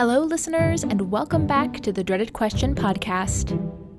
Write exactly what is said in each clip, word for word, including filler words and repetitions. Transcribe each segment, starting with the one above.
Hello, listeners, and welcome back to the Dreaded Question podcast.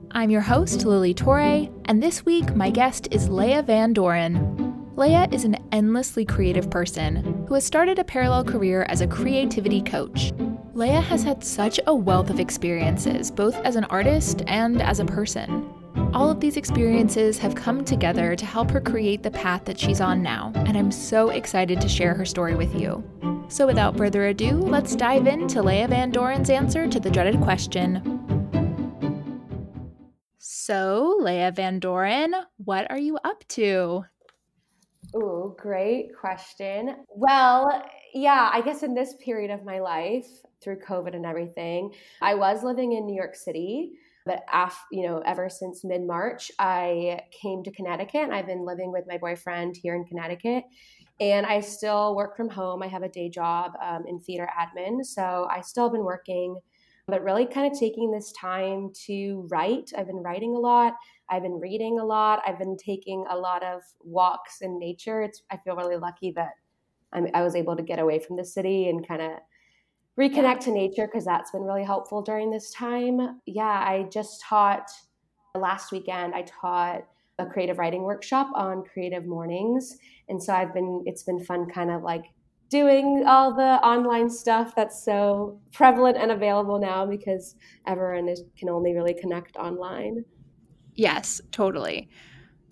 I'm your host, Lili Torre, and this week my guest is Leya Van Doren. Leya is an endlessly creative person who has started a parallel career as a creativity coach. Leya has had such a wealth of experiences, both as an artist and as a person. All of these experiences have come together to help her create the path that she's on now, and I'm so excited to share her story with you. So without further ado, let's dive into Leya Van Doren's answer to the dreaded question. So, Leya Van Doren, what are you up to? Ooh, great question. Well, yeah, I guess in this period of my life, through COVID and everything, I was living in New York City. But after, you know, ever since mid-March, I came to Connecticut, and I've been living with my boyfriend here in Connecticut. And I still work from home. I have a day job um, in theater admin, so I still have been working, but really kind of taking this time to write. I've been writing a lot. I've been reading a lot. I've been taking a lot of walks in nature. It's I feel really lucky that I'm, I was able to get away from the city and kind of reconnect to nature, because that's been really helpful during this time. Yeah, I just taught last weekend. I taught a creative writing workshop on Creative Mornings, and so I've been. It's been fun, kind of like doing all the online stuff that's so prevalent and available now, because everyone is, can only really connect online. Yes, totally.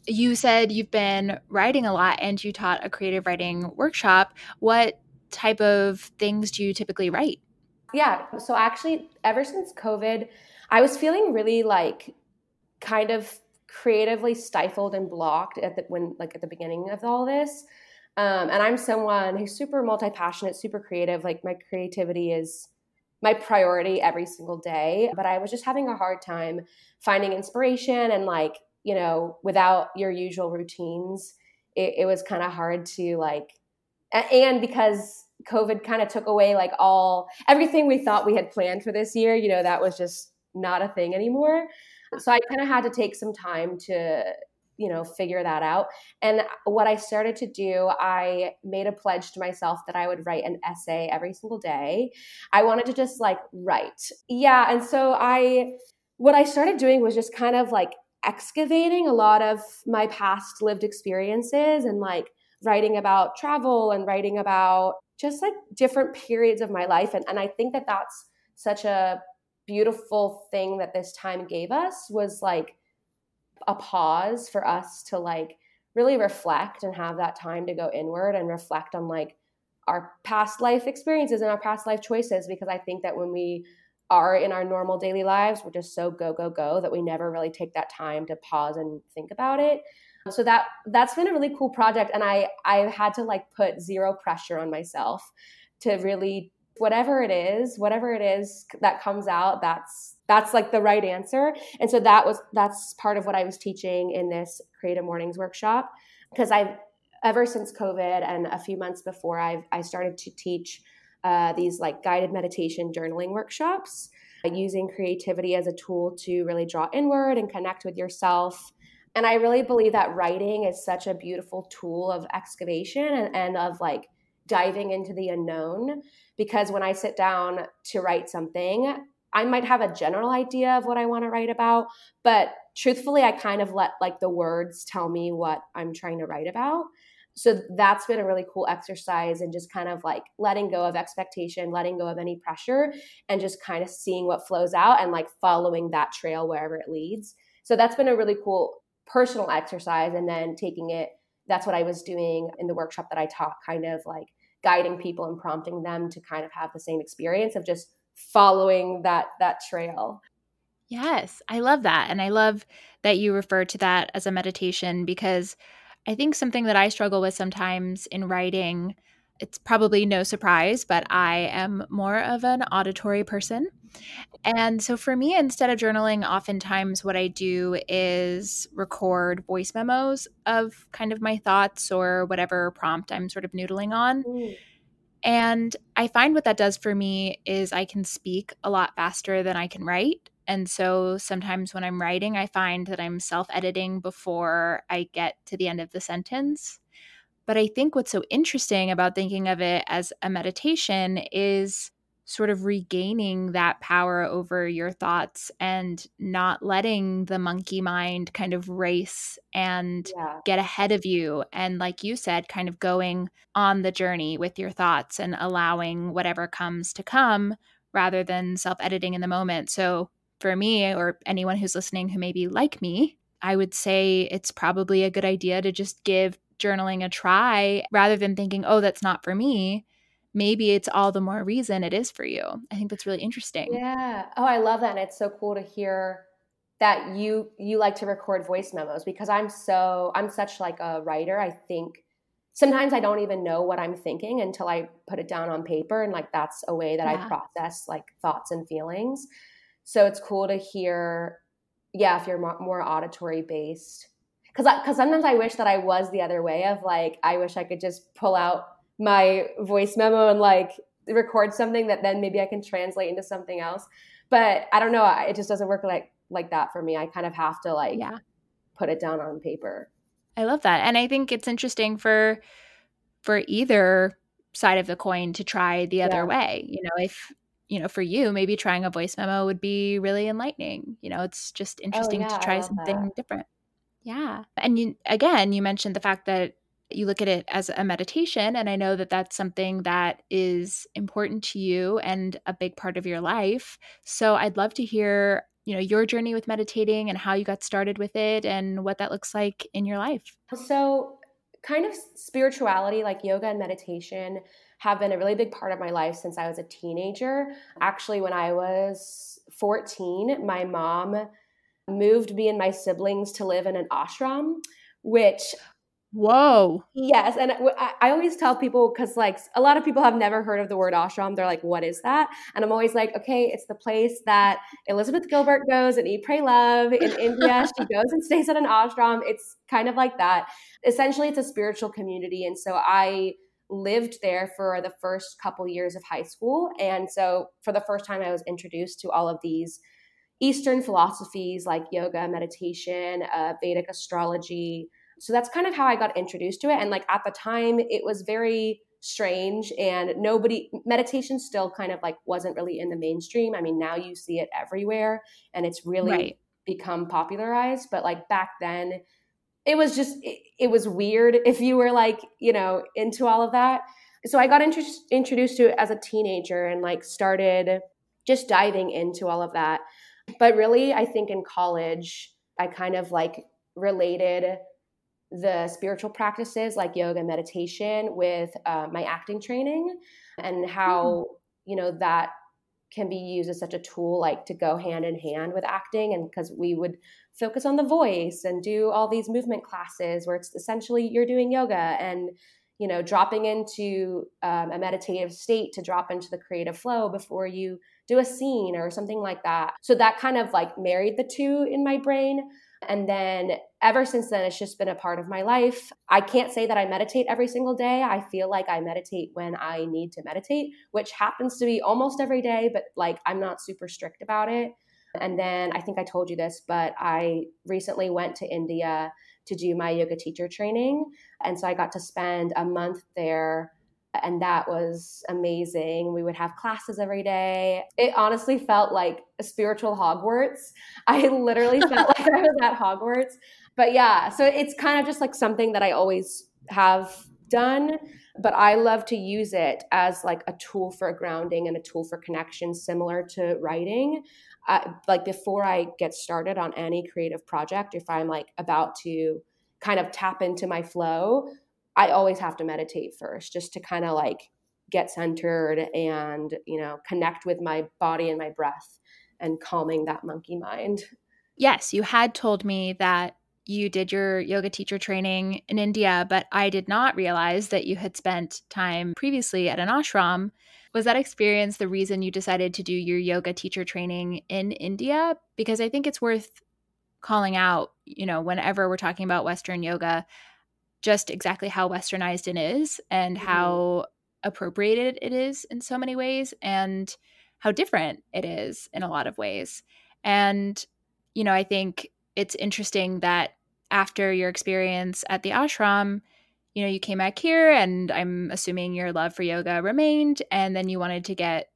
You said you've been writing a lot, and you taught a creative writing workshop. What type of things do you typically write? Yeah. So actually, ever since COVID, I was feeling really like kind of creatively stifled and blocked at the, when like at the beginning of all this. Um, and I'm someone who's super multi-passionate, super creative. Like my creativity is my priority every single day. But I was just having a hard time finding inspiration, and like, you know, without your usual routines, it, it was kind of hard to like, and because COVID kind of took away like all, everything we thought we had planned for this year, you know, that was just not a thing anymore. So I kind of had to take some time to, you know, figure that out. And what I started to do, I made a pledge to myself that I would write an essay every single day. I wanted to just like write. Yeah. And so I, what I started doing was just kind of like excavating a lot of my past lived experiences, and like writing about travel and writing about just like different periods of my life. And, and I think that that's such a beautiful thing that this time gave us, was like a pause for us to like really reflect and have that time to go inward and reflect on like our past life experiences and our past life choices. Because I think that when we are in our normal daily lives, we're just so go, go, go that we never really take that time to pause and think about it. So that that's been a really cool project. And I, I've had to like put zero pressure on myself to really, whatever it is, whatever it is that comes out, that's, that's like the right answer. And so that was, that's part of what I was teaching in this Creative Mornings workshop. Because I've, ever since COVID and a few months before, I've, I started to teach uh, these like guided meditation journaling workshops, uh, using creativity as a tool to really draw inward and connect with yourself. And I really believe that writing is such a beautiful tool of excavation and, and of like diving into the unknown, because when I sit down to write something, I might have a general idea of what I want to write about, but truthfully, I kind of let like the words tell me what I'm trying to write about. So that's been a really cool exercise, and just kind of like letting go of expectation, letting go of any pressure, and just kind of seeing what flows out and like following that trail wherever it leads. So that's been a really cool personal exercise, and then taking it, that's what I was doing in the workshop that I taught, kind of like guiding people and prompting them to kind of have the same experience of just following that that trail. Yes, I love that. And I love that you refer to that as a meditation, because I think something that I struggle with sometimes in writing, it's probably no surprise, but I am more of an auditory person. And so for me, instead of journaling, oftentimes what I do is record voice memos of kind of my thoughts or whatever prompt I'm sort of noodling on. Ooh. And I find what that does for me is I can speak a lot faster than I can write. And so sometimes when I'm writing, I find that I'm self-editing before I get to the end of the sentence. But I think what's so interesting about thinking of it as a meditation is sort of regaining that power over your thoughts and not letting the monkey mind kind of race and yeah. get ahead of you. And like you said, kind of going on the journey with your thoughts and allowing whatever comes to come rather than self-editing in the moment. So for me, or anyone who's listening who may be like me, I would say it's probably a good idea to just give journaling a try rather than thinking, oh, that's not for me. Maybe it's all the more reason it is for you. I think that's really interesting. Yeah. Oh, I love that. And it's so cool to hear that you you like to record voice memos, because I'm so I'm such like a writer. I think sometimes I don't even know what I'm thinking until I put it down on paper, and like that's a way that yeah. I process like thoughts and feelings. So it's cool to hear, yeah, if you're more, more auditory based. Cuz cuz sometimes I wish that I was the other way of like I wish I could just pull out my voice memo and like record something that then maybe I can translate into something else. But I don't know. It just doesn't work like, like that for me. I kind of have to like yeah. put it down on paper. I love that. And I think it's interesting for, for either side of the coin to try the other yeah. way. You know, if, you know, for you, maybe trying a voice memo would be really enlightening. You know, it's just interesting oh, yeah, to try something that. different. Yeah. And you, again, you mentioned the fact that you look at it as a meditation, and I know that that's something that is important to you and a big part of your life. So I'd love to hear, you know, your journey with meditating and how you got started with it and what that looks like in your life. So kind of spirituality, like yoga and meditation, have been a really big part of my life since I was a teenager. Actually, when I was fourteen, my mom moved me and my siblings to live in an ashram, which... Whoa. Yes. And I, I always tell people, because like a lot of people have never heard of the word ashram. They're like, what is that? And I'm always like, okay, it's the place that Elizabeth Gilbert goes and Eat, Pray, Love in India. She goes and stays at an ashram. It's kind of like that. Essentially, it's a spiritual community. And so I lived there for the first couple years of high school. And so for the first time, I was introduced to all of these Eastern philosophies like yoga, meditation, uh, Vedic astrology. So that's kind of how I got introduced to it. And like at the time, it was very strange, and nobody, meditation still kind of like wasn't really in the mainstream. I mean, now you see it everywhere and it's really right. become popularized. But like back then, it was just, it, it was weird if you were like, you know, into all of that. So I got int- introduced to it as a teenager and like started just diving into all of that. But really, I think in college, I kind of like related the spiritual practices like yoga, meditation with uh, my acting training, and how, you know, that can be used as such a tool, like to go hand in hand with acting. And because we would focus on the voice and do all these movement classes where it's essentially you're doing yoga and, you know, dropping into um, a meditative state to drop into the creative flow before you do a scene or something like that. So that kind of like married the two in my brain. And then ever since then, it's just been a part of my life. I can't say that I meditate every single day. I feel like I meditate when I need to meditate, which happens to be almost every day, but like I'm not super strict about it. And then I think I told you this, but I recently went to India to do my yoga teacher training. And so I got to spend a month there, and that was amazing. We would have classes every day. It honestly felt like a spiritual Hogwarts. I literally felt like I was at Hogwarts. But yeah, so it's kind of just like something that I always have done, but I love to use it as like a tool for grounding and a tool for connection, similar to writing. Uh, like before I get started on any creative project, if I'm like about to kind of tap into my flow, I always have to meditate first just to kind of like get centered and, you know, connect with my body and my breath and calming that monkey mind. Yes, you had told me that you did your yoga teacher training in India, but I did not realize that you had spent time previously at an ashram. Was that experience the reason you decided to do your yoga teacher training in India? Because I think it's worth calling out, you know, whenever we're talking about Western yoga, just exactly how Westernized it is and mm-hmm. how appropriated it is in so many ways and how different it is in a lot of ways. And, you know, I think it's interesting that after your experience at the ashram, you know, you came back here and I'm assuming your love for yoga remained, and then you wanted to get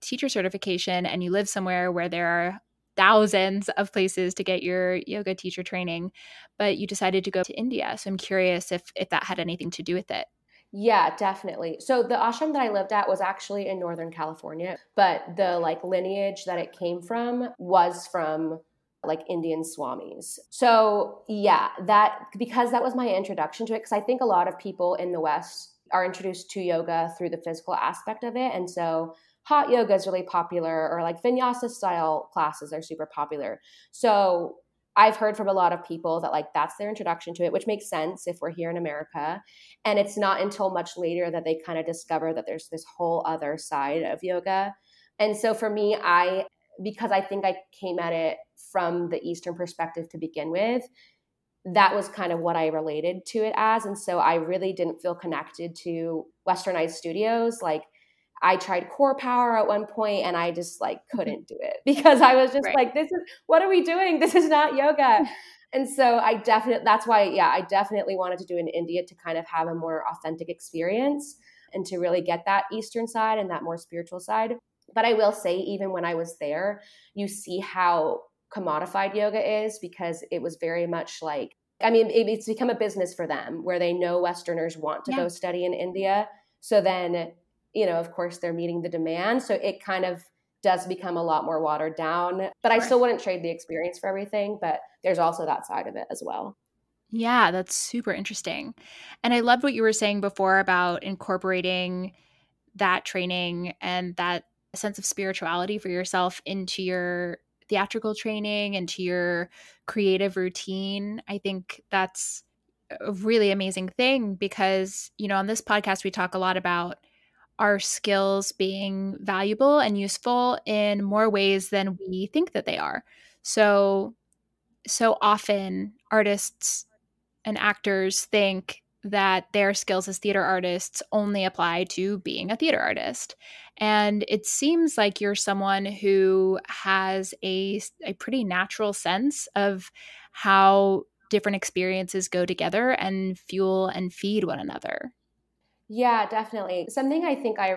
teacher certification and you live somewhere where there are thousands of places to get your yoga teacher training, but you decided to go to India. So I'm curious if if that had anything to do with it. Yeah, definitely. So the ashram that I lived at was actually in Northern California, but the like lineage that it came from was from like Indian swamis. So yeah, that because that was my introduction to it, because I think a lot of people in the West are introduced to yoga through the physical aspect of it. And so hot yoga is really popular, or like vinyasa style classes are super popular. So I've heard from a lot of people that like that's their introduction to it, which makes sense if we're here in America. And it's not until much later that they kind of discover that there's this whole other side of yoga. And so for me, I, because I think I came at it from the Eastern perspective to begin with, that was kind of what I related to it as. And so I really didn't feel connected to Westernized studios. Like I tried Core Power at one point and I just like couldn't do it because I was just right. like, this is, what are we doing? This is not yoga. And so I definitely, that's why, yeah, I definitely wanted to do in India to kind of have a more authentic experience and to really get that Eastern side and that more spiritual side. But I will say, even when I was there, you see how commodified yoga is, because it was very much like, I mean, it, it's become a business for them where they know Westerners want to yeah. go study in India. So then, you know, of course they're meeting the demand. So it kind of does become a lot more watered down, but I still wouldn't trade the experience for everything, but there's also that side of it as well. Yeah, that's super interesting. And I loved what you were saying before about incorporating that training and that sense of spirituality for yourself into your theatrical training and to your creative routine. I think that's a really amazing thing because, you know, on this podcast, we talk a lot about our skills being valuable and useful in more ways than we think that they are. So, so often artists and actors think that their skills as theater artists only apply to being a theater artist. And it seems like you're someone who has a, a pretty natural sense of how different experiences go together and fuel and feed one another. Yeah, definitely. Something I think I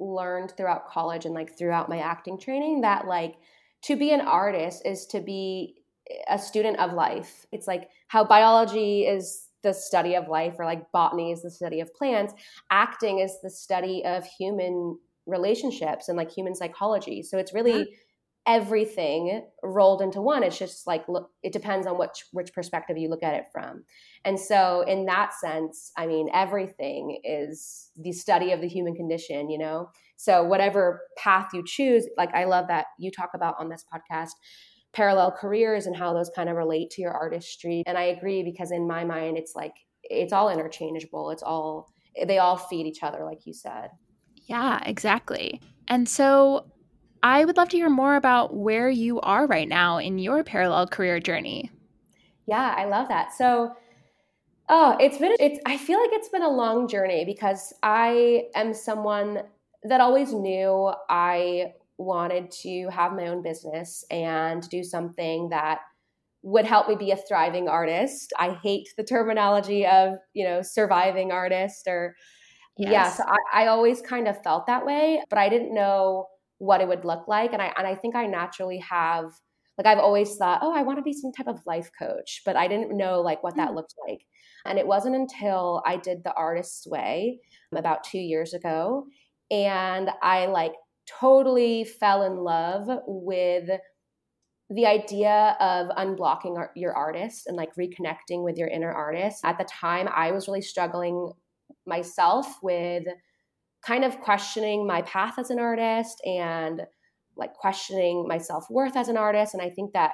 learned throughout college and like throughout my acting training that like to be an artist is to be a student of life. It's like how biology is the study of life, or like botany is the study of plants. Acting is the study of human relationships and like human psychology. So it's really everything rolled into one. It's just like, look, it depends on which, which perspective you look at it from. And so in that sense, I mean, everything is the study of the human condition, you know? So whatever path you choose, like I love that you talk about on this podcast, parallel careers and how those kind of relate to your artistry. And I agree, because in my mind, it's like, it's all interchangeable. It's all, they all feed each other, like you said. Yeah, exactly. And so I would love to hear more about where you are right now in your parallel career journey. Yeah, I love that. So, oh, it's been, it's, I feel like it's been a long journey because I am someone that always knew I wanted to have my own business and do something that would help me be a thriving artist. I hate the terminology of, you know, surviving artist or, yes. yeah, so I, I always kind of felt that way, but I didn't know what it would look like. And I, and I think I naturally have, like, I've always thought, oh, I want to be some type of life coach, but I didn't know like what mm-hmm. that looked like. And it wasn't until I did The Artist's Way about two years ago. And I like, totally fell in love with the idea of unblocking our, your artist and like reconnecting with your inner artist. At the time, I was really struggling myself with kind of questioning my path as an artist and like questioning my self-worth as an artist. And I think that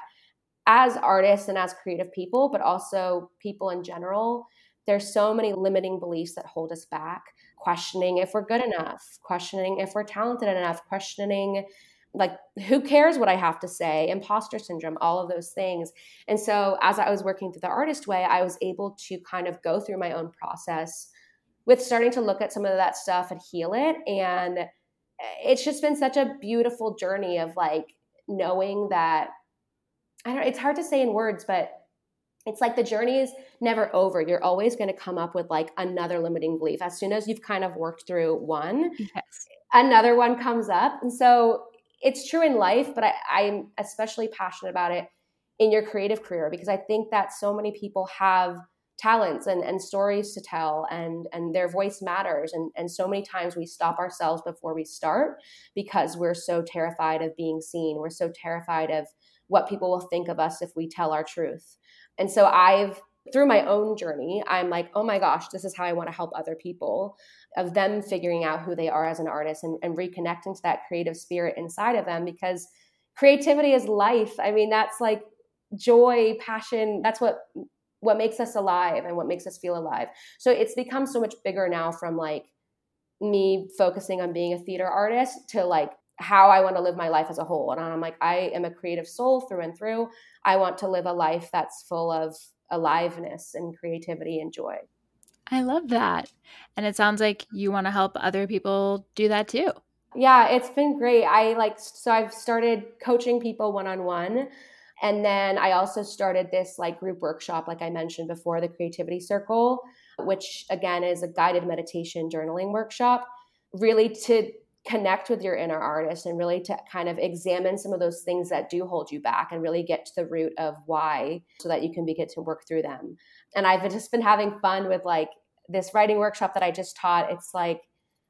as artists and as creative people, but also people in general, there's so many limiting beliefs that hold us back. Questioning if we're good enough, questioning if we're talented enough, questioning like, who cares what I have to say, imposter syndrome, all of those things. And so as I was working through The Artist's Way, I was able to kind of go through my own process with starting to look at some of that stuff and heal it. And it's just been such a beautiful journey of like knowing that, I don't know, it's hard to say in words, but it's like the journey is never over. You're always going to come up with like another limiting belief. As soon as you've kind of worked through one, yes. another one comes up. And so it's true in life, but I, I'm especially passionate about it in your creative career, because I think that so many people have talents and, and stories to tell, and, and their voice matters. And, and so many times we stop ourselves before we start because we're so terrified of being seen. We're so terrified of what people will think of us if we tell our truth. And so I've, through my own journey, I'm like, oh my gosh, this is how I want to help other people, of them figuring out who they are as an artist and, and reconnecting to that creative spirit inside of them, because creativity is life. I mean, that's like joy, passion. That's what what makes us alive and what makes us feel alive. So it's become so much bigger now, from like me focusing on being a theater artist to like how I want to live my life as a whole. And I'm like, I am a creative soul through and through. I want to live a life that's full of aliveness and creativity and joy. I love that. And it sounds like you want to help other people do that too. Yeah, it's been great. I like, so I've started coaching people one-on-one. And then I also started this like group workshop, like I mentioned before, the Creativity Circle, which again is a guided meditation journaling workshop, really to connect with your inner artist and really to kind of examine some of those things that do hold you back and really get to the root of why, so that you can begin to work through them. And I've just been having fun with like this writing workshop that I just taught. It's like,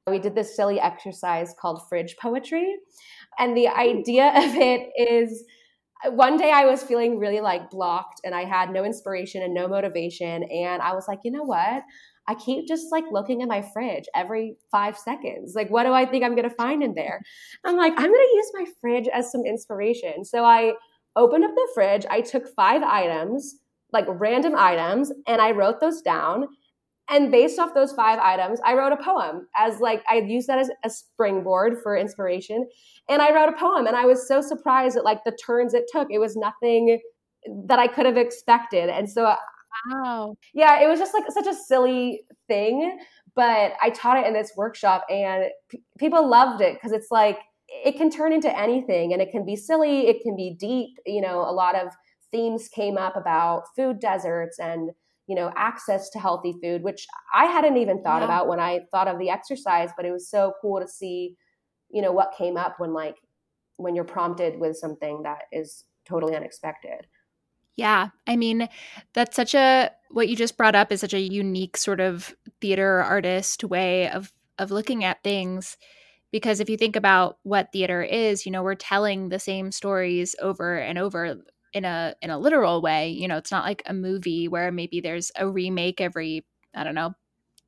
we did this silly exercise called Fridge Poetry. And the idea of it is, one day I was feeling really like blocked and I had no inspiration and no motivation. And I was like, you know what? I keep just like looking in my fridge every five seconds. Like, what do I think I'm going to find in there? I'm like, I'm going to use my fridge as some inspiration. So I opened up the fridge. I took five items, like random items, and I wrote those down. And based off those five items, I wrote a poem as like, I used that as a springboard for inspiration. And I wrote a poem, and I was so surprised at like the turns it took. It was nothing that I could have expected. And so wow. Yeah, it was just like such a silly thing, but I taught it in this workshop and p- people loved it, because it's like, it can turn into anything, and it can be silly, it can be deep. You know, a lot of themes came up about food deserts and, you know, access to healthy food, which I hadn't even thought yeah. about when I thought of the exercise, but it was so cool to see, you know, what came up when like, when you're prompted with something that is totally unexpected. Yeah. I mean, that's such a, what you just brought up is such a unique sort of theater artist way of, of looking at things. Because if you think about what theater is, you know, we're telling the same stories over and over in a, in a literal way. You know, it's not like a movie where maybe there's a remake every, I don't know,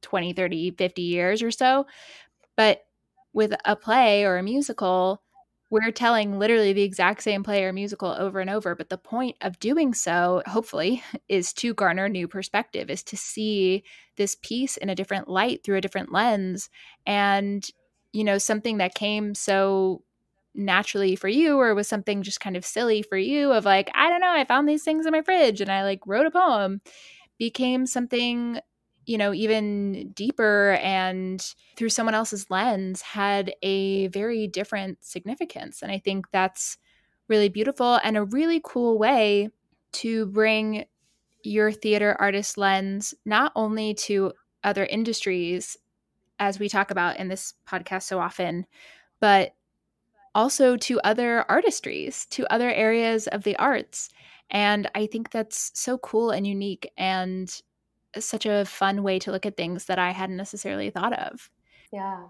twenty, thirty, fifty years or so. But with a play or a musical, we're telling literally the exact same play or musical over and over. But the point of doing so, hopefully, is to garner new perspective, is to see this piece in a different light through a different lens. And, you know, something that came so naturally for you, or was something just kind of silly for you of like, I don't know, I found these things in my fridge and I like wrote a poem, became something, you know, even deeper, and through someone else's lens had a very different significance. And I think that's really beautiful and a really cool way to bring your theater artist lens not only to other industries, as we talk about in this podcast so often, but also to other artistries, to other areas of the arts. And I think that's so cool and unique, and such a fun way to look at things that I hadn't necessarily thought of. Yeah.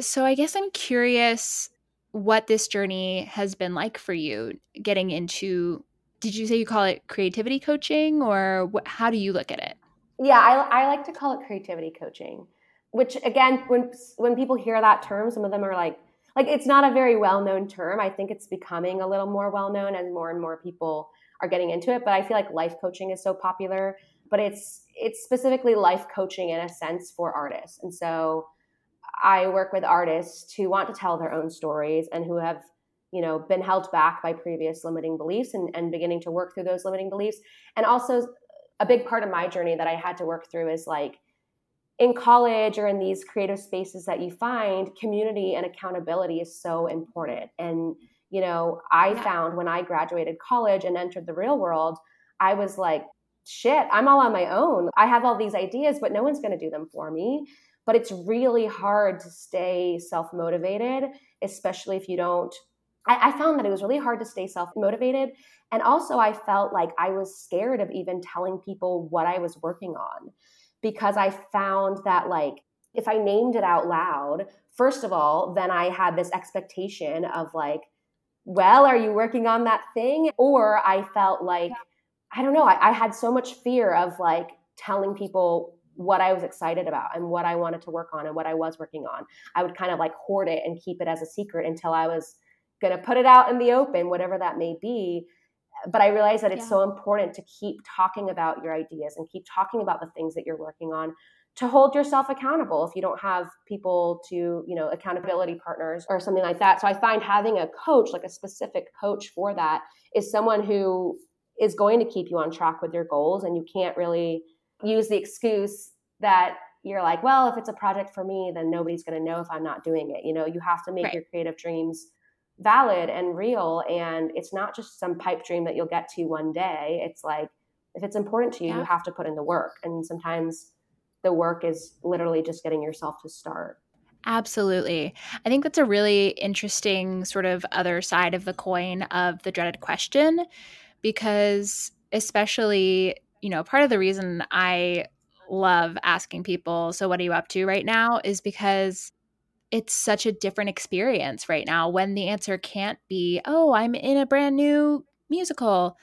So I guess I'm curious what this journey has been like for you getting into, did you say you call it creativity coaching, or what, how do you look at it? Yeah, I, I like to call it creativity coaching, which again, when when people hear that term, some of them are like, like it's not a very well-known term. I think it's becoming a little more well-known and more and more people are getting into it. But I feel like life coaching is so popular. But it's it's specifically life coaching in a sense for artists. And so I work with artists who want to tell their own stories and who have, you know, been held back by previous limiting beliefs and, and beginning to work through those limiting beliefs. And also a big part of my journey that I had to work through is like in college or in these creative spaces that you find, community and accountability is so important. And, you know, I yeah. found when I graduated college and entered the real world, I was like, shit, I'm all on my own. I have all these ideas, but no one's going to do them for me. But it's really hard to stay self-motivated, especially if you don't. I, I found that it was really hard to stay self-motivated. And also I felt like I was scared of even telling people what I was working on, because I found that, like, if I named it out loud, first of all, then I had this expectation of like, well, are you working on that thing? Or I felt like, I don't know, I, I had so much fear of like telling people what I was excited about and what I wanted to work on and what I was working on. I would kind of like hoard it and keep it as a secret until I was going to put it out in the open, whatever that may be. But I realized that it's yeah. so important to keep talking about your ideas and keep talking about the things that you're working on, to hold yourself accountable if you don't have people to, you know, accountability partners or something like that. So I find having a coach, like a specific coach for that, is someone who is going to keep you on track with your goals. And you can't really use the excuse that you're like, well, if it's a project for me, then nobody's going to know if I'm not doing it. You know, you have to make right. your creative dreams valid and real. And it's not just some pipe dream that you'll get to one day. It's like, if it's important to you, yeah. you have to put in the work. And sometimes the work is literally just getting yourself to start. Absolutely. I think that's a really interesting sort of other side of the coin of the dreaded question, because especially, you know, part of the reason I love asking people, so what are you up to right now, is because it's such a different experience right now when the answer can't be, oh, I'm in a brand new musical.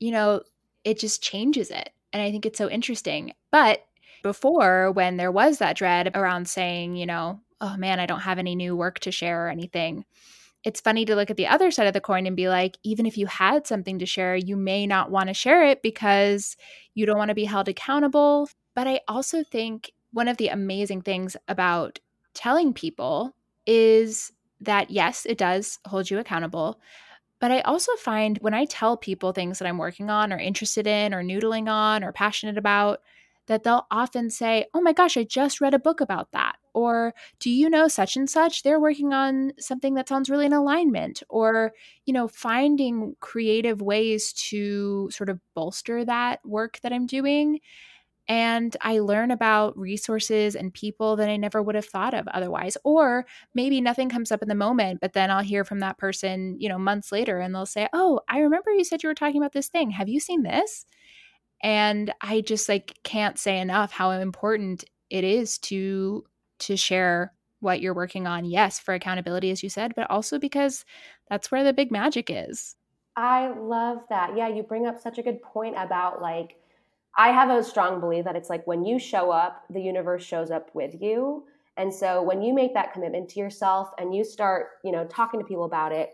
You know, it just changes it. And I think it's so interesting. But before, when there was that dread around saying, you know, oh man, I don't have any new work to share or anything, it's funny to look at the other side of the coin and be like, even if you had something to share, you may not want to share it because you don't want to be held accountable. But I also think one of the amazing things about telling people is that, yes, it does hold you accountable. But I also find when I tell people things that I'm working on or interested in or noodling on or passionate about, that they'll often say, oh my gosh, I just read a book about that. Or do you know such and such? They're working on something that sounds really in alignment. Or, you know, finding creative ways to sort of bolster that work that I'm doing. And I learn about resources and people that I never would have thought of otherwise. Or maybe nothing comes up in the moment, but then I'll hear from that person, you know, months later, and they'll say, oh, I remember you said you were talking about this thing. Have you seen this? And I just like can't say enough how important it is to to share what you're working on. Yes, for accountability, as you said, but also because that's where the big magic is. I love that. Yeah, you bring up such a good point about, like, I have a strong belief that it's like when you show up, the universe shows up with you. And so when you make that commitment to yourself and you start, you know, talking to people about it,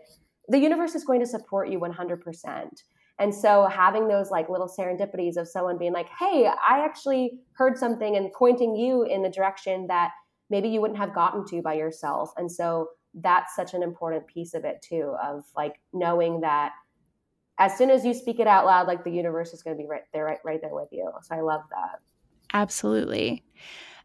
the universe is going to support you one hundred percent. And so having those like little serendipities of someone being like, hey, I actually heard something, and pointing you in the direction that maybe you wouldn't have gotten to by yourself. And so that's such an important piece of it too, of like knowing that as soon as you speak it out loud, like the universe is going to be right there, right, right there with you. So I love that. Absolutely.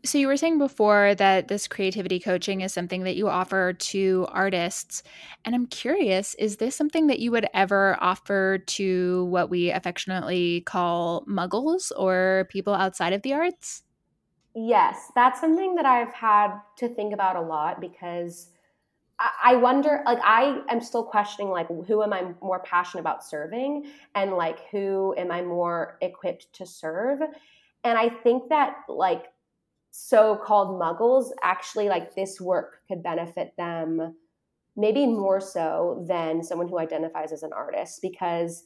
So you were saying before that this creativity coaching is something that you offer to artists. And I'm curious, is this something that you would ever offer to what we affectionately call muggles or people outside of the arts? Yes, that's something that I've had to think about a lot, because I wonder, like, I am still questioning, like, who am I more passionate about serving, and like, who am I more equipped to serve? And I think that, like, so-called muggles, actually, like, this work could benefit them maybe more so than someone who identifies as an artist, because,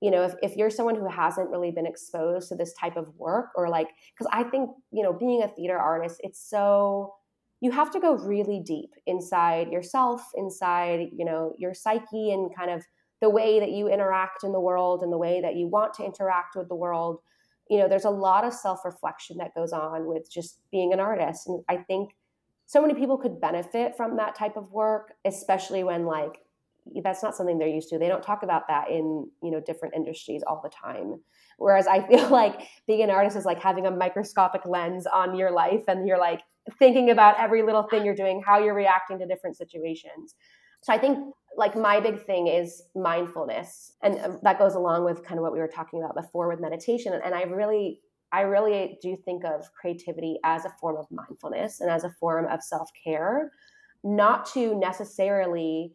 you know, if, if you're someone who hasn't really been exposed to this type of work, or like, because I think, you know, being a theater artist, it's so, you have to go really deep inside yourself, inside, you know, your psyche, and kind of the way that you interact in the world and the way that you want to interact with the world. You know, there's a lot of self-reflection that goes on with just being an artist. And I think so many people could benefit from that type of work, especially when, like, that's not something they're used to. They don't talk about that in, you know, different industries all the time. Whereas I feel like being an artist is like having a microscopic lens on your life, and you're like thinking about every little thing you're doing, how you're reacting to different situations. So I think, like, my big thing is mindfulness. And that goes along with kind of what we were talking about before with meditation. And I really, I really do think of creativity as a form of mindfulness and as a form of self-care, not to necessarily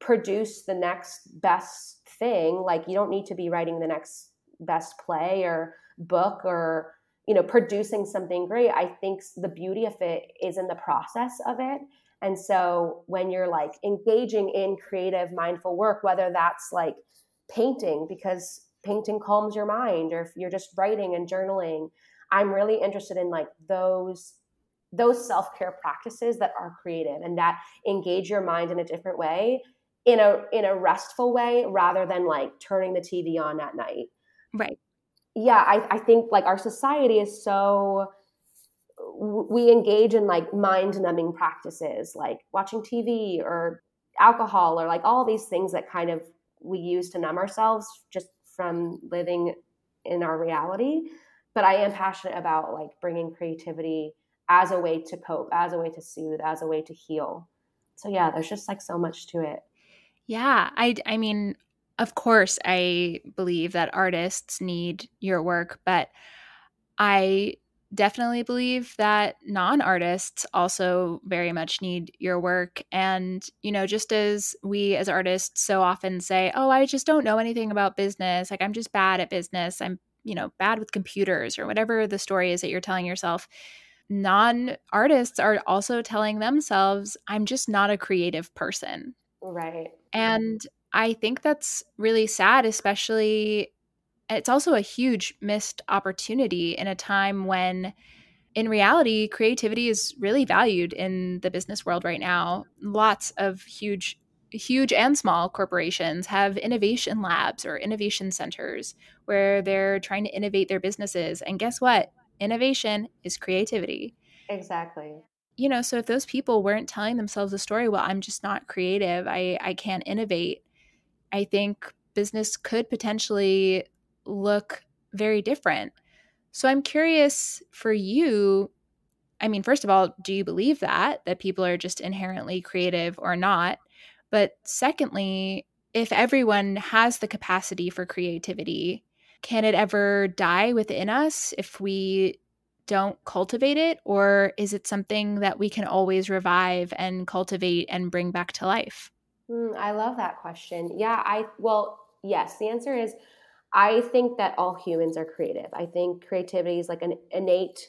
produce the next best thing. Like, you don't need to be writing the next best play or book or, you know, producing something great. I think the beauty of it is in the process of it. And so when you're like engaging in creative, mindful work, whether that's like painting, because painting calms your mind, or if you're just writing and journaling, I'm really interested in like those those self-care practices that are creative and that engage your mind in a different way, in a in a restful way, rather than like turning the T V on at night. Right. Yeah, I, I think like our society is so, we engage in like mind numbing practices, like watching T V or alcohol or like all these things that kind of we use to numb ourselves just from living in our reality. But I am passionate about like bringing creativity as a way to cope, as a way to soothe, as a way to heal. So yeah, there's just like so much to it. Yeah. I, I mean, of course, I believe that artists need your work, but I definitely believe that non-artists also very much need your work. And, you know, just as we as artists so often say, oh, I just don't know anything about business. Like, I'm just bad at business. I'm, you know, bad with computers or whatever the story is that you're telling yourself. Non-artists are also telling themselves, I'm just not a creative person. Right. And I think that's really sad, especially it's also a huge missed opportunity in a time when in reality, creativity is really valued in the business world right now. Lots of huge, huge and small corporations have innovation labs or innovation centers where they're trying to innovate their businesses. And guess what? Innovation is creativity. Exactly. You know, so if those people weren't telling themselves a story, well, I'm just not creative, I, I can't innovate, I think business could potentially look very different. So I'm curious for you, I mean, first of all, do you believe that, that people are just inherently creative or not? But secondly, if everyone has the capacity for creativity, can it ever die within us if we don't cultivate it? Or is it something that we can always revive and cultivate and bring back to life? Mm, I love that question. Yeah, I, well, yes, the answer is, I think that all humans are creative. I think creativity is like an innate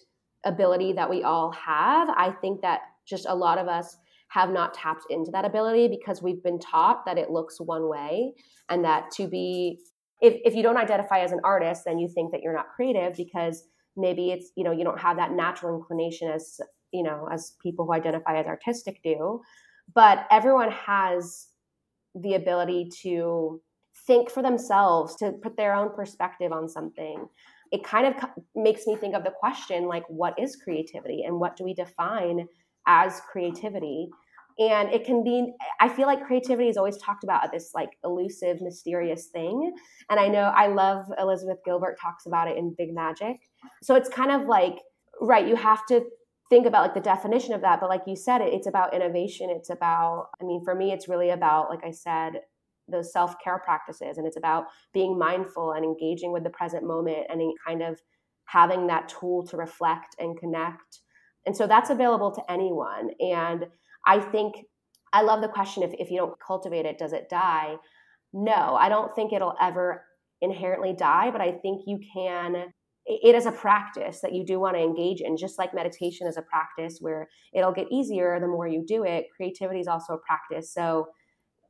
ability that we all have. I think that just a lot of us have not tapped into that ability because we've been taught that it looks one way, and that to be, if, if you don't identify as an artist, then you think that you're not creative because maybe it's, you know, you don't have that natural inclination as, you know, as people who identify as artistic do. But everyone has the ability to think for themselves, to put their own perspective on something. It kind of makes me think of the question, like, what is creativity and what do we define as creativity? And it can be, I feel like creativity is always talked about as this like elusive, mysterious thing. And I know I love Elizabeth Gilbert talks about it in Big Magic. So it's kind of like, right, you have to think about like the definition of that. But like you said, it, it's about innovation. It's about, I mean, for me, it's really about, like I said, those self-care practices. And it's about being mindful and engaging with the present moment and in kind of having that tool to reflect and connect. And so that's available to anyone. And I think, I love the question, if, if you don't cultivate it, does it die? No, I don't think it'll ever inherently die, but I think you can, it is a practice that you do want to engage in, just like meditation is a practice where it'll get easier the more you do it. Creativity is also a practice. So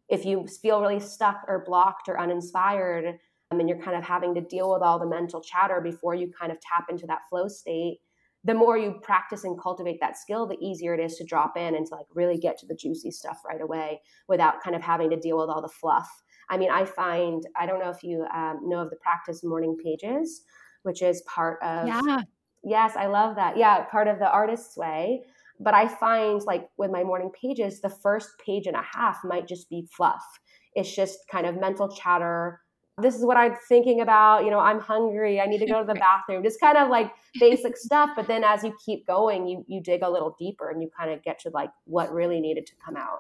if you feel really stuck or blocked or uninspired, I mean, you're kind of having to deal with all the mental chatter before you kind of tap into that flow state. The more you practice and cultivate that skill, the easier it is to drop in and to like really get to the juicy stuff right away without kind of having to deal with all the fluff. I mean, I find, I don't know if you um, know of the practice morning pages, which is part of, yeah. Yes, I love that. Yeah. Part of The Artist's Way. But I find like with my morning pages, the first page and a half might just be fluff. It's just kind of mental chatter. This is what I'm thinking about. You know, I'm hungry. I need to go to the bathroom. Just kind of like basic stuff. But then as you keep going, you you dig a little deeper and you kind of get to like what really needed to come out.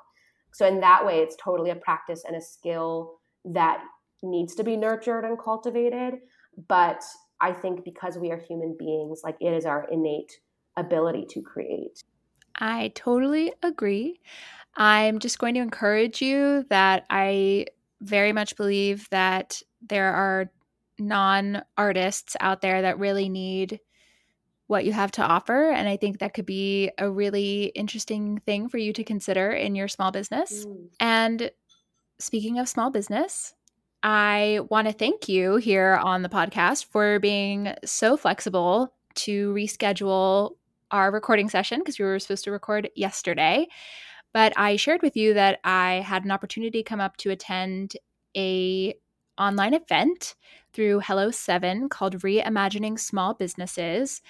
So in that way, it's totally a practice and a skill that needs to be nurtured and cultivated. But I think because we are human beings, like it is our innate ability to create. I totally agree. I'm just going to encourage you that I very much believe that there are non-artists out there that really need what you have to offer. And I think that could be a really interesting thing for you to consider in your small business. Mm. And speaking of small business, I want to thank you here on the podcast for being so flexible to reschedule our recording session because we were supposed to record yesterday. But I shared with you that I had an opportunity come up to attend a online event through Hello Seven called Reimagining Small Businesses,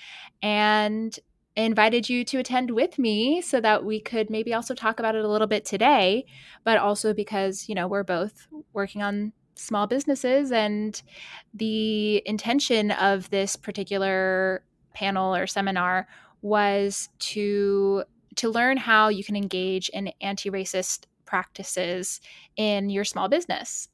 and invited you to attend with me so that we could maybe also talk about it a little bit today, but also because, you know, we're both working on small businesses, and the intention of this particular panel or seminar was to to learn how you can engage in anti-racist practices in your small business.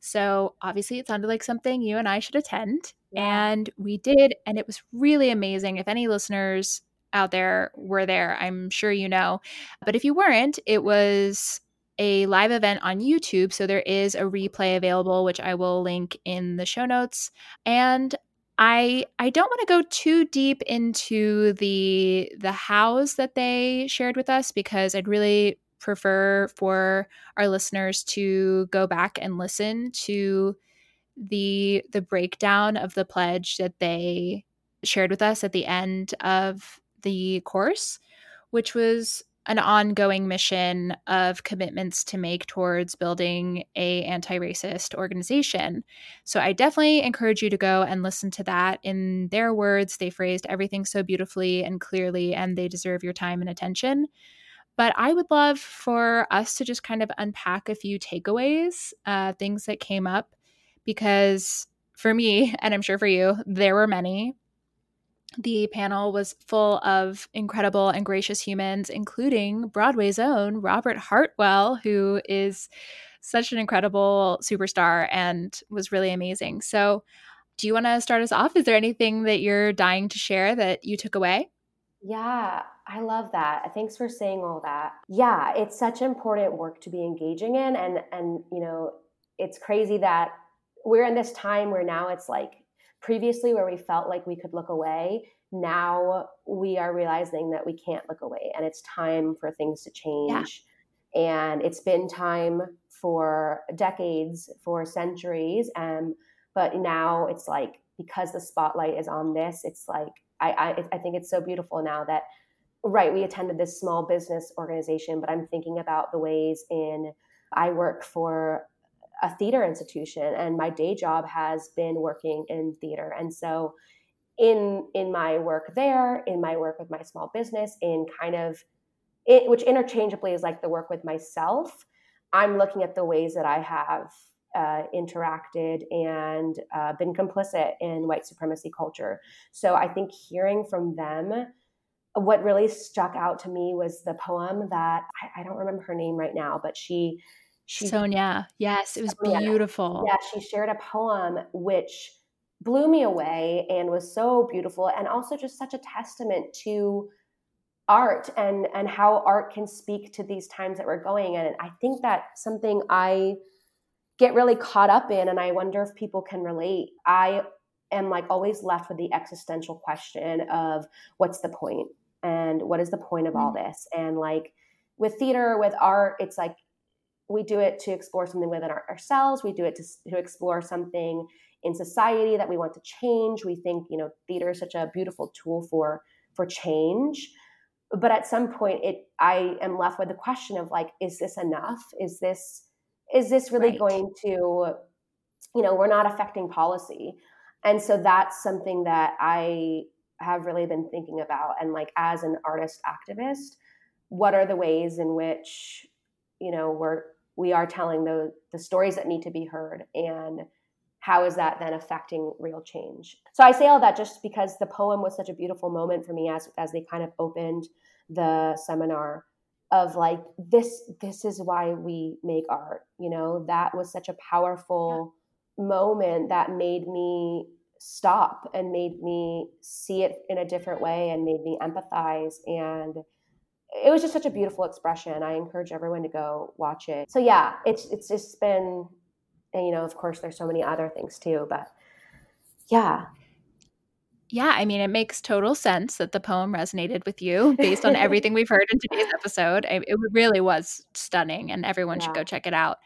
So obviously it sounded like something you and I should attend. Yeah. And we did. And it was really amazing. If any listeners out there were there, I'm sure you know. But if you weren't, it was a live event on YouTube. So there is a replay available, which I will link in the show notes. And I I don't want to go too deep into the the hows that they shared with us, because I'd really prefer for our listeners to go back and listen to the the breakdown of the pledge that they shared with us at the end of the course, which was an ongoing mission of commitments to make towards building a anti-racist organization. So I definitely encourage you to go and listen to that. In their words, they phrased everything so beautifully and clearly, and they deserve your time and attention. But I would love for us to just kind of unpack a few takeaways, uh, things that came up, because for me, and I'm sure for you, there were many. The panel was full of incredible and gracious humans, including Broadway's own Robert Hartwell, who is such an incredible superstar and was really amazing. So do you want to start us off? Is there anything that you're dying to share that you took away? Yeah, I love that. Thanks for saying all that. Yeah, it's such important work to be engaging in. And, and you know, it's crazy that we're in this time where now it's like previously where we felt like we could look away. Now we are realizing that we can't look away, and it's time for things to change. Yeah. And it's been time for decades, for centuries. Um, but now it's like, because the spotlight is on this, it's like, I, I I think it's so beautiful now that, right, we attended this small business organization, but I'm thinking about the ways in I work for a theater institution, and my day job has been working in theater. And so in in my work there, in my work with my small business, in kind of, it, which interchangeably is like the work with myself, I'm looking at the ways that I have Uh, interacted and uh, been complicit in white supremacy culture. So I think hearing from them, what really stuck out to me was the poem that I, I don't remember her name right now, but she, she Sonia. Yes, it was Sonia. Beautiful. Yeah, she shared a poem which blew me away and was so beautiful, and also just such a testament to art and and how art can speak to these times that we're going. And I think that's something I get really caught up in, and I wonder if people can relate. I am like always left with the existential question of what's the point, and what is the point of all this? And like with theater, with art, it's like we do it to explore something within our, ourselves. We do it to, to explore something in society that we want to change. We think, you know, theater is such a beautiful tool for for change. But at some point, it I am left with the question of like, is this enough? Is this Is this really right. going to, you know, we're not affecting policy. And so that's something that I have really been thinking about. And like, as an artist activist, what are the ways in which, you know, we're, we are telling the, the stories that need to be heard, and how is that then affecting real change? So I say all that just because the poem was such a beautiful moment for me as, as they kind of opened the seminar, of like, this, this is why we make art. You know, that was such a powerful yeah. moment that made me stop and made me see it in a different way and made me empathize. And it was just such a beautiful expression. I encourage everyone to go watch it. So yeah, it's it's just been, and you know, of course, there's so many other things too, but yeah. Yeah, I mean, it makes total sense that the poem resonated with you based on everything we've heard in today's episode. It really was stunning, and everyone yeah. should go check it out.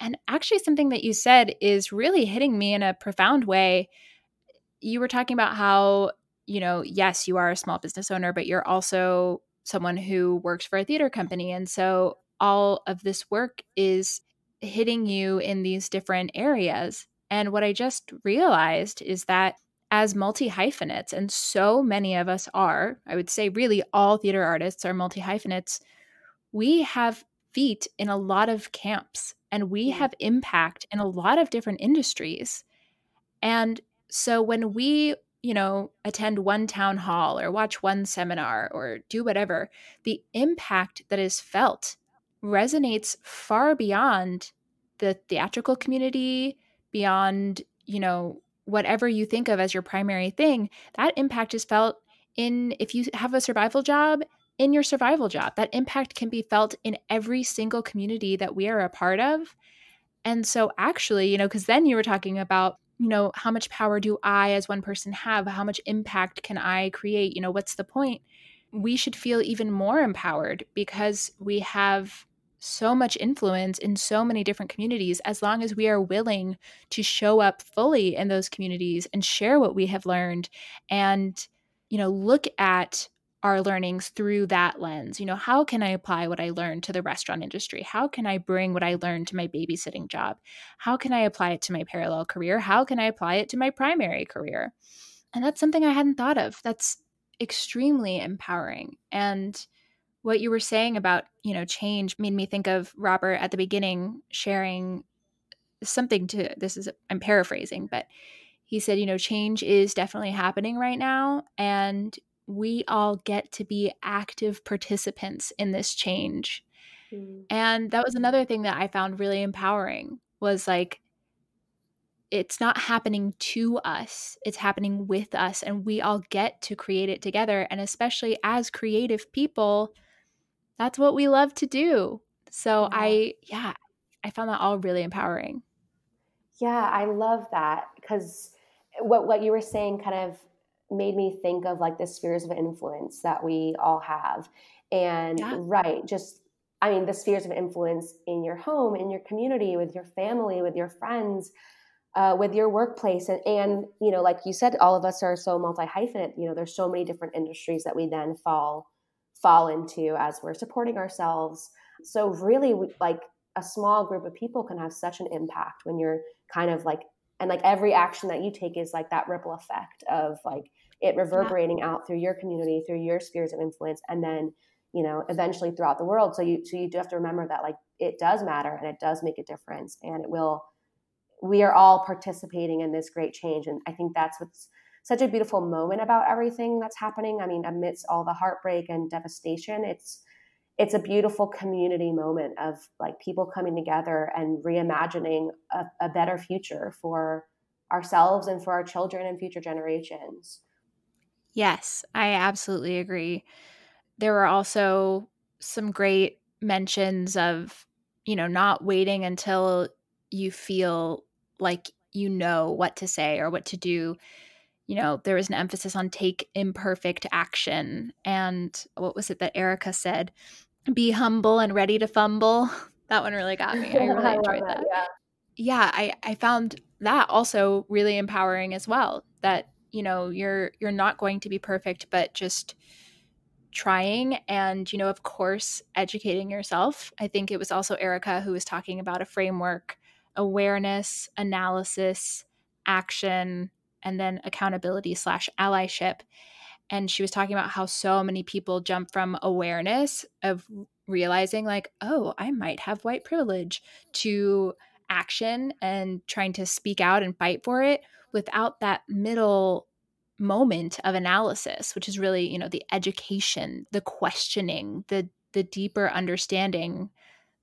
And actually, something that you said is really hitting me in a profound way. You were talking about how, you know, yes, you are a small business owner, but you're also someone who works for a theater company. And so all of this work is hitting you in these different areas. And what I just realized is that as multi-hyphenates, and so many of us are, I would say really all theater artists are multi-hyphenates, we have feet in a lot of camps, and we have impact in a lot of different industries. And so when we, you know, attend one town hall or watch one seminar or do whatever, the impact that is felt resonates far beyond the theatrical community, beyond, you know, whatever you think of as your primary thing. That impact is felt in, if you have a survival job, in your survival job. That impact can be felt in every single community that we are a part of. And so actually, you know, because then you were talking about, you know, how much power do I as one person have? How much impact can I create? You know, what's the point? We should feel even more empowered because we have so much influence in so many different communities, as long as we are willing to show up fully in those communities and share what we have learned and, you know, look at our learnings through that lens. You know, how can I apply what I learned to the restaurant industry? How can I bring what I learned to my babysitting job? How can I apply it to my parallel career? How can I apply it to my primary career? And that's something I hadn't thought of. That's extremely empowering. And what you were saying about, you know, change made me think of Robert at the beginning sharing something to, this is, I'm paraphrasing, but he said, you know, change is definitely happening right now. And we all get to be active participants in this change. Mm. And that was another thing that I found really empowering, was like, it's not happening to us, it's happening with us, and we all get to create it together. And especially as creative people, that's what we love to do. So yeah. I, yeah, I found that all really empowering. Yeah, I love that, because what, what you were saying kind of made me think of like the spheres of influence that we all have. And yeah. right, just, I mean, the spheres of influence in your home, in your community, with your family, with your friends, uh, with your workplace. And, and, you know, like you said, all of us are so multi-hyphenate, you know, there's so many different industries that we then fall, fall into as we're supporting ourselves. So really we, like a small group of people can have such an impact when you're kind of like, and like every action that you take is like that ripple effect of like it reverberating yeah. out through your community, through your spheres of influence, and then, you know, eventually throughout the world. So you, so you do have to remember that like it does matter and it does make a difference, and it will, we are all participating in this great change. And I think that's what's such a beautiful moment about everything that's happening. I mean, amidst all the heartbreak and devastation, it's, it's a beautiful community moment of like people coming together and reimagining a, a better future for ourselves and for our children and future generations. Yes, I absolutely agree. There were also some great mentions of, you know, not waiting until you feel like you know what to say or what to do. You know, there was an emphasis on take imperfect action. And what was it that Erica said? Be humble and ready to fumble. That one really got me. I really I enjoyed that. that. Yeah, yeah I, I found that also really empowering as well, that, you know, you're you're not going to be perfect, but just trying and, you know, of course, educating yourself. I think it was also Erica who was talking about a framework: awareness, analysis, action, and then accountability slash allyship. And she was talking about how so many people jump from awareness of realizing like, oh, I might have white privilege, to action and trying to speak out and fight for it, without that middle moment of analysis, which is really, you know, the education, the questioning, the the deeper understanding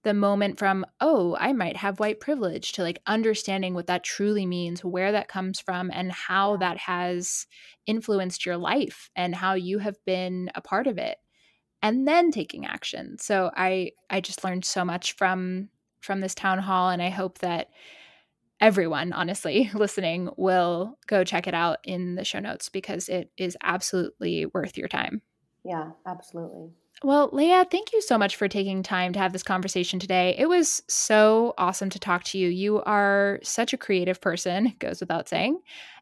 the moment from, oh, I might have white privilege, to like understanding what that truly means, where that comes from, and how that has influenced your life and how you have been a part of it, and then taking action. So I, I just learned so much from, from this town hall, and I hope that everyone, honestly, listening will go check it out in the show notes, because it is absolutely worth your time. Yeah, absolutely. Well, Leya, thank you so much for taking time to have this conversation today. It was so awesome to talk to you. You are such a creative person, goes without saying,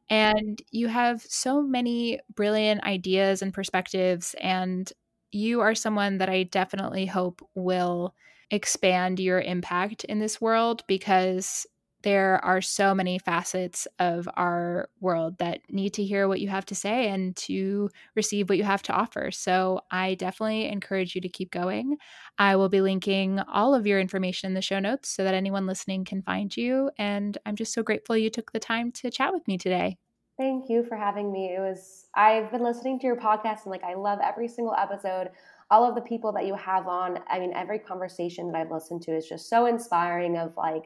and you have so many brilliant ideas and perspectives, and you are someone that I definitely hope will expand your impact in this world, because there are so many facets of our world that need to hear what you have to say and to receive what you have to offer. So I definitely encourage you to keep going. I will be linking all of your information in the show notes so that anyone listening can find you. And I'm just so grateful you took the time to chat with me today. Thank you for having me. It was, I've been listening to your podcast, and like, I love every single episode, all of the people that you have on. I mean, every conversation that I've listened to is just so inspiring of like,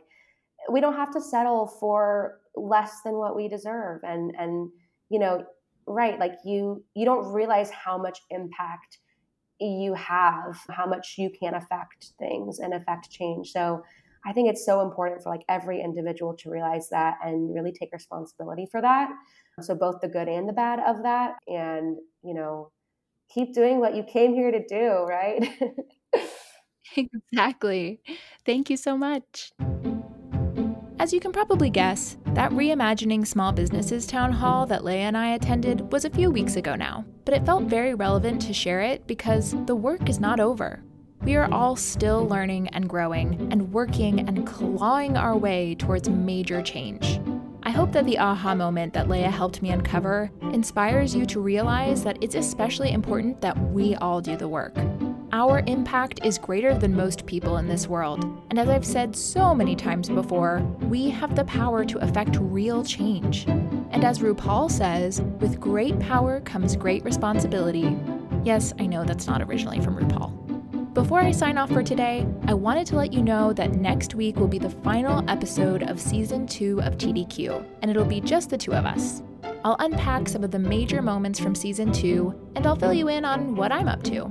we don't have to settle for less than what we deserve. And, and, you know, right. Like you, you don't realize how much impact you have, how much you can affect things and affect change. So I think it's so important for like every individual to realize that and really take responsibility for that. So both the good and the bad of that, and, you know, keep doing what you came here to do. Right. Exactly. Thank you so much. As you can probably guess, that Reimagining Small Businesses town hall that Leya and I attended was a few weeks ago now, but it felt very relevant to share it because the work is not over. We are all still learning and growing and working and clawing our way towards major change. I hope that the aha moment that Leya helped me uncover inspires you to realize that it's especially important that we all do the work. Our impact is greater than most people in this world, and as I've said so many times before, we have the power to affect real change. And as RuPaul says, with great power comes great responsibility. Yes, I know that's not originally from RuPaul. Before I sign off for today, I wanted to let you know that next week will be the final episode of Season two of T D Q, and it'll be just the two of us. I'll unpack some of the major moments from Season two, and I'll fill you in on what I'm up to.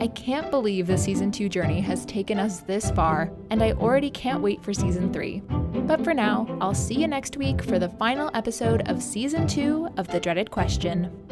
I can't believe the Season two journey has taken us this far, and I already can't wait for Season three. But for now, I'll see you next week for the final episode of Season two of The Dreaded Question.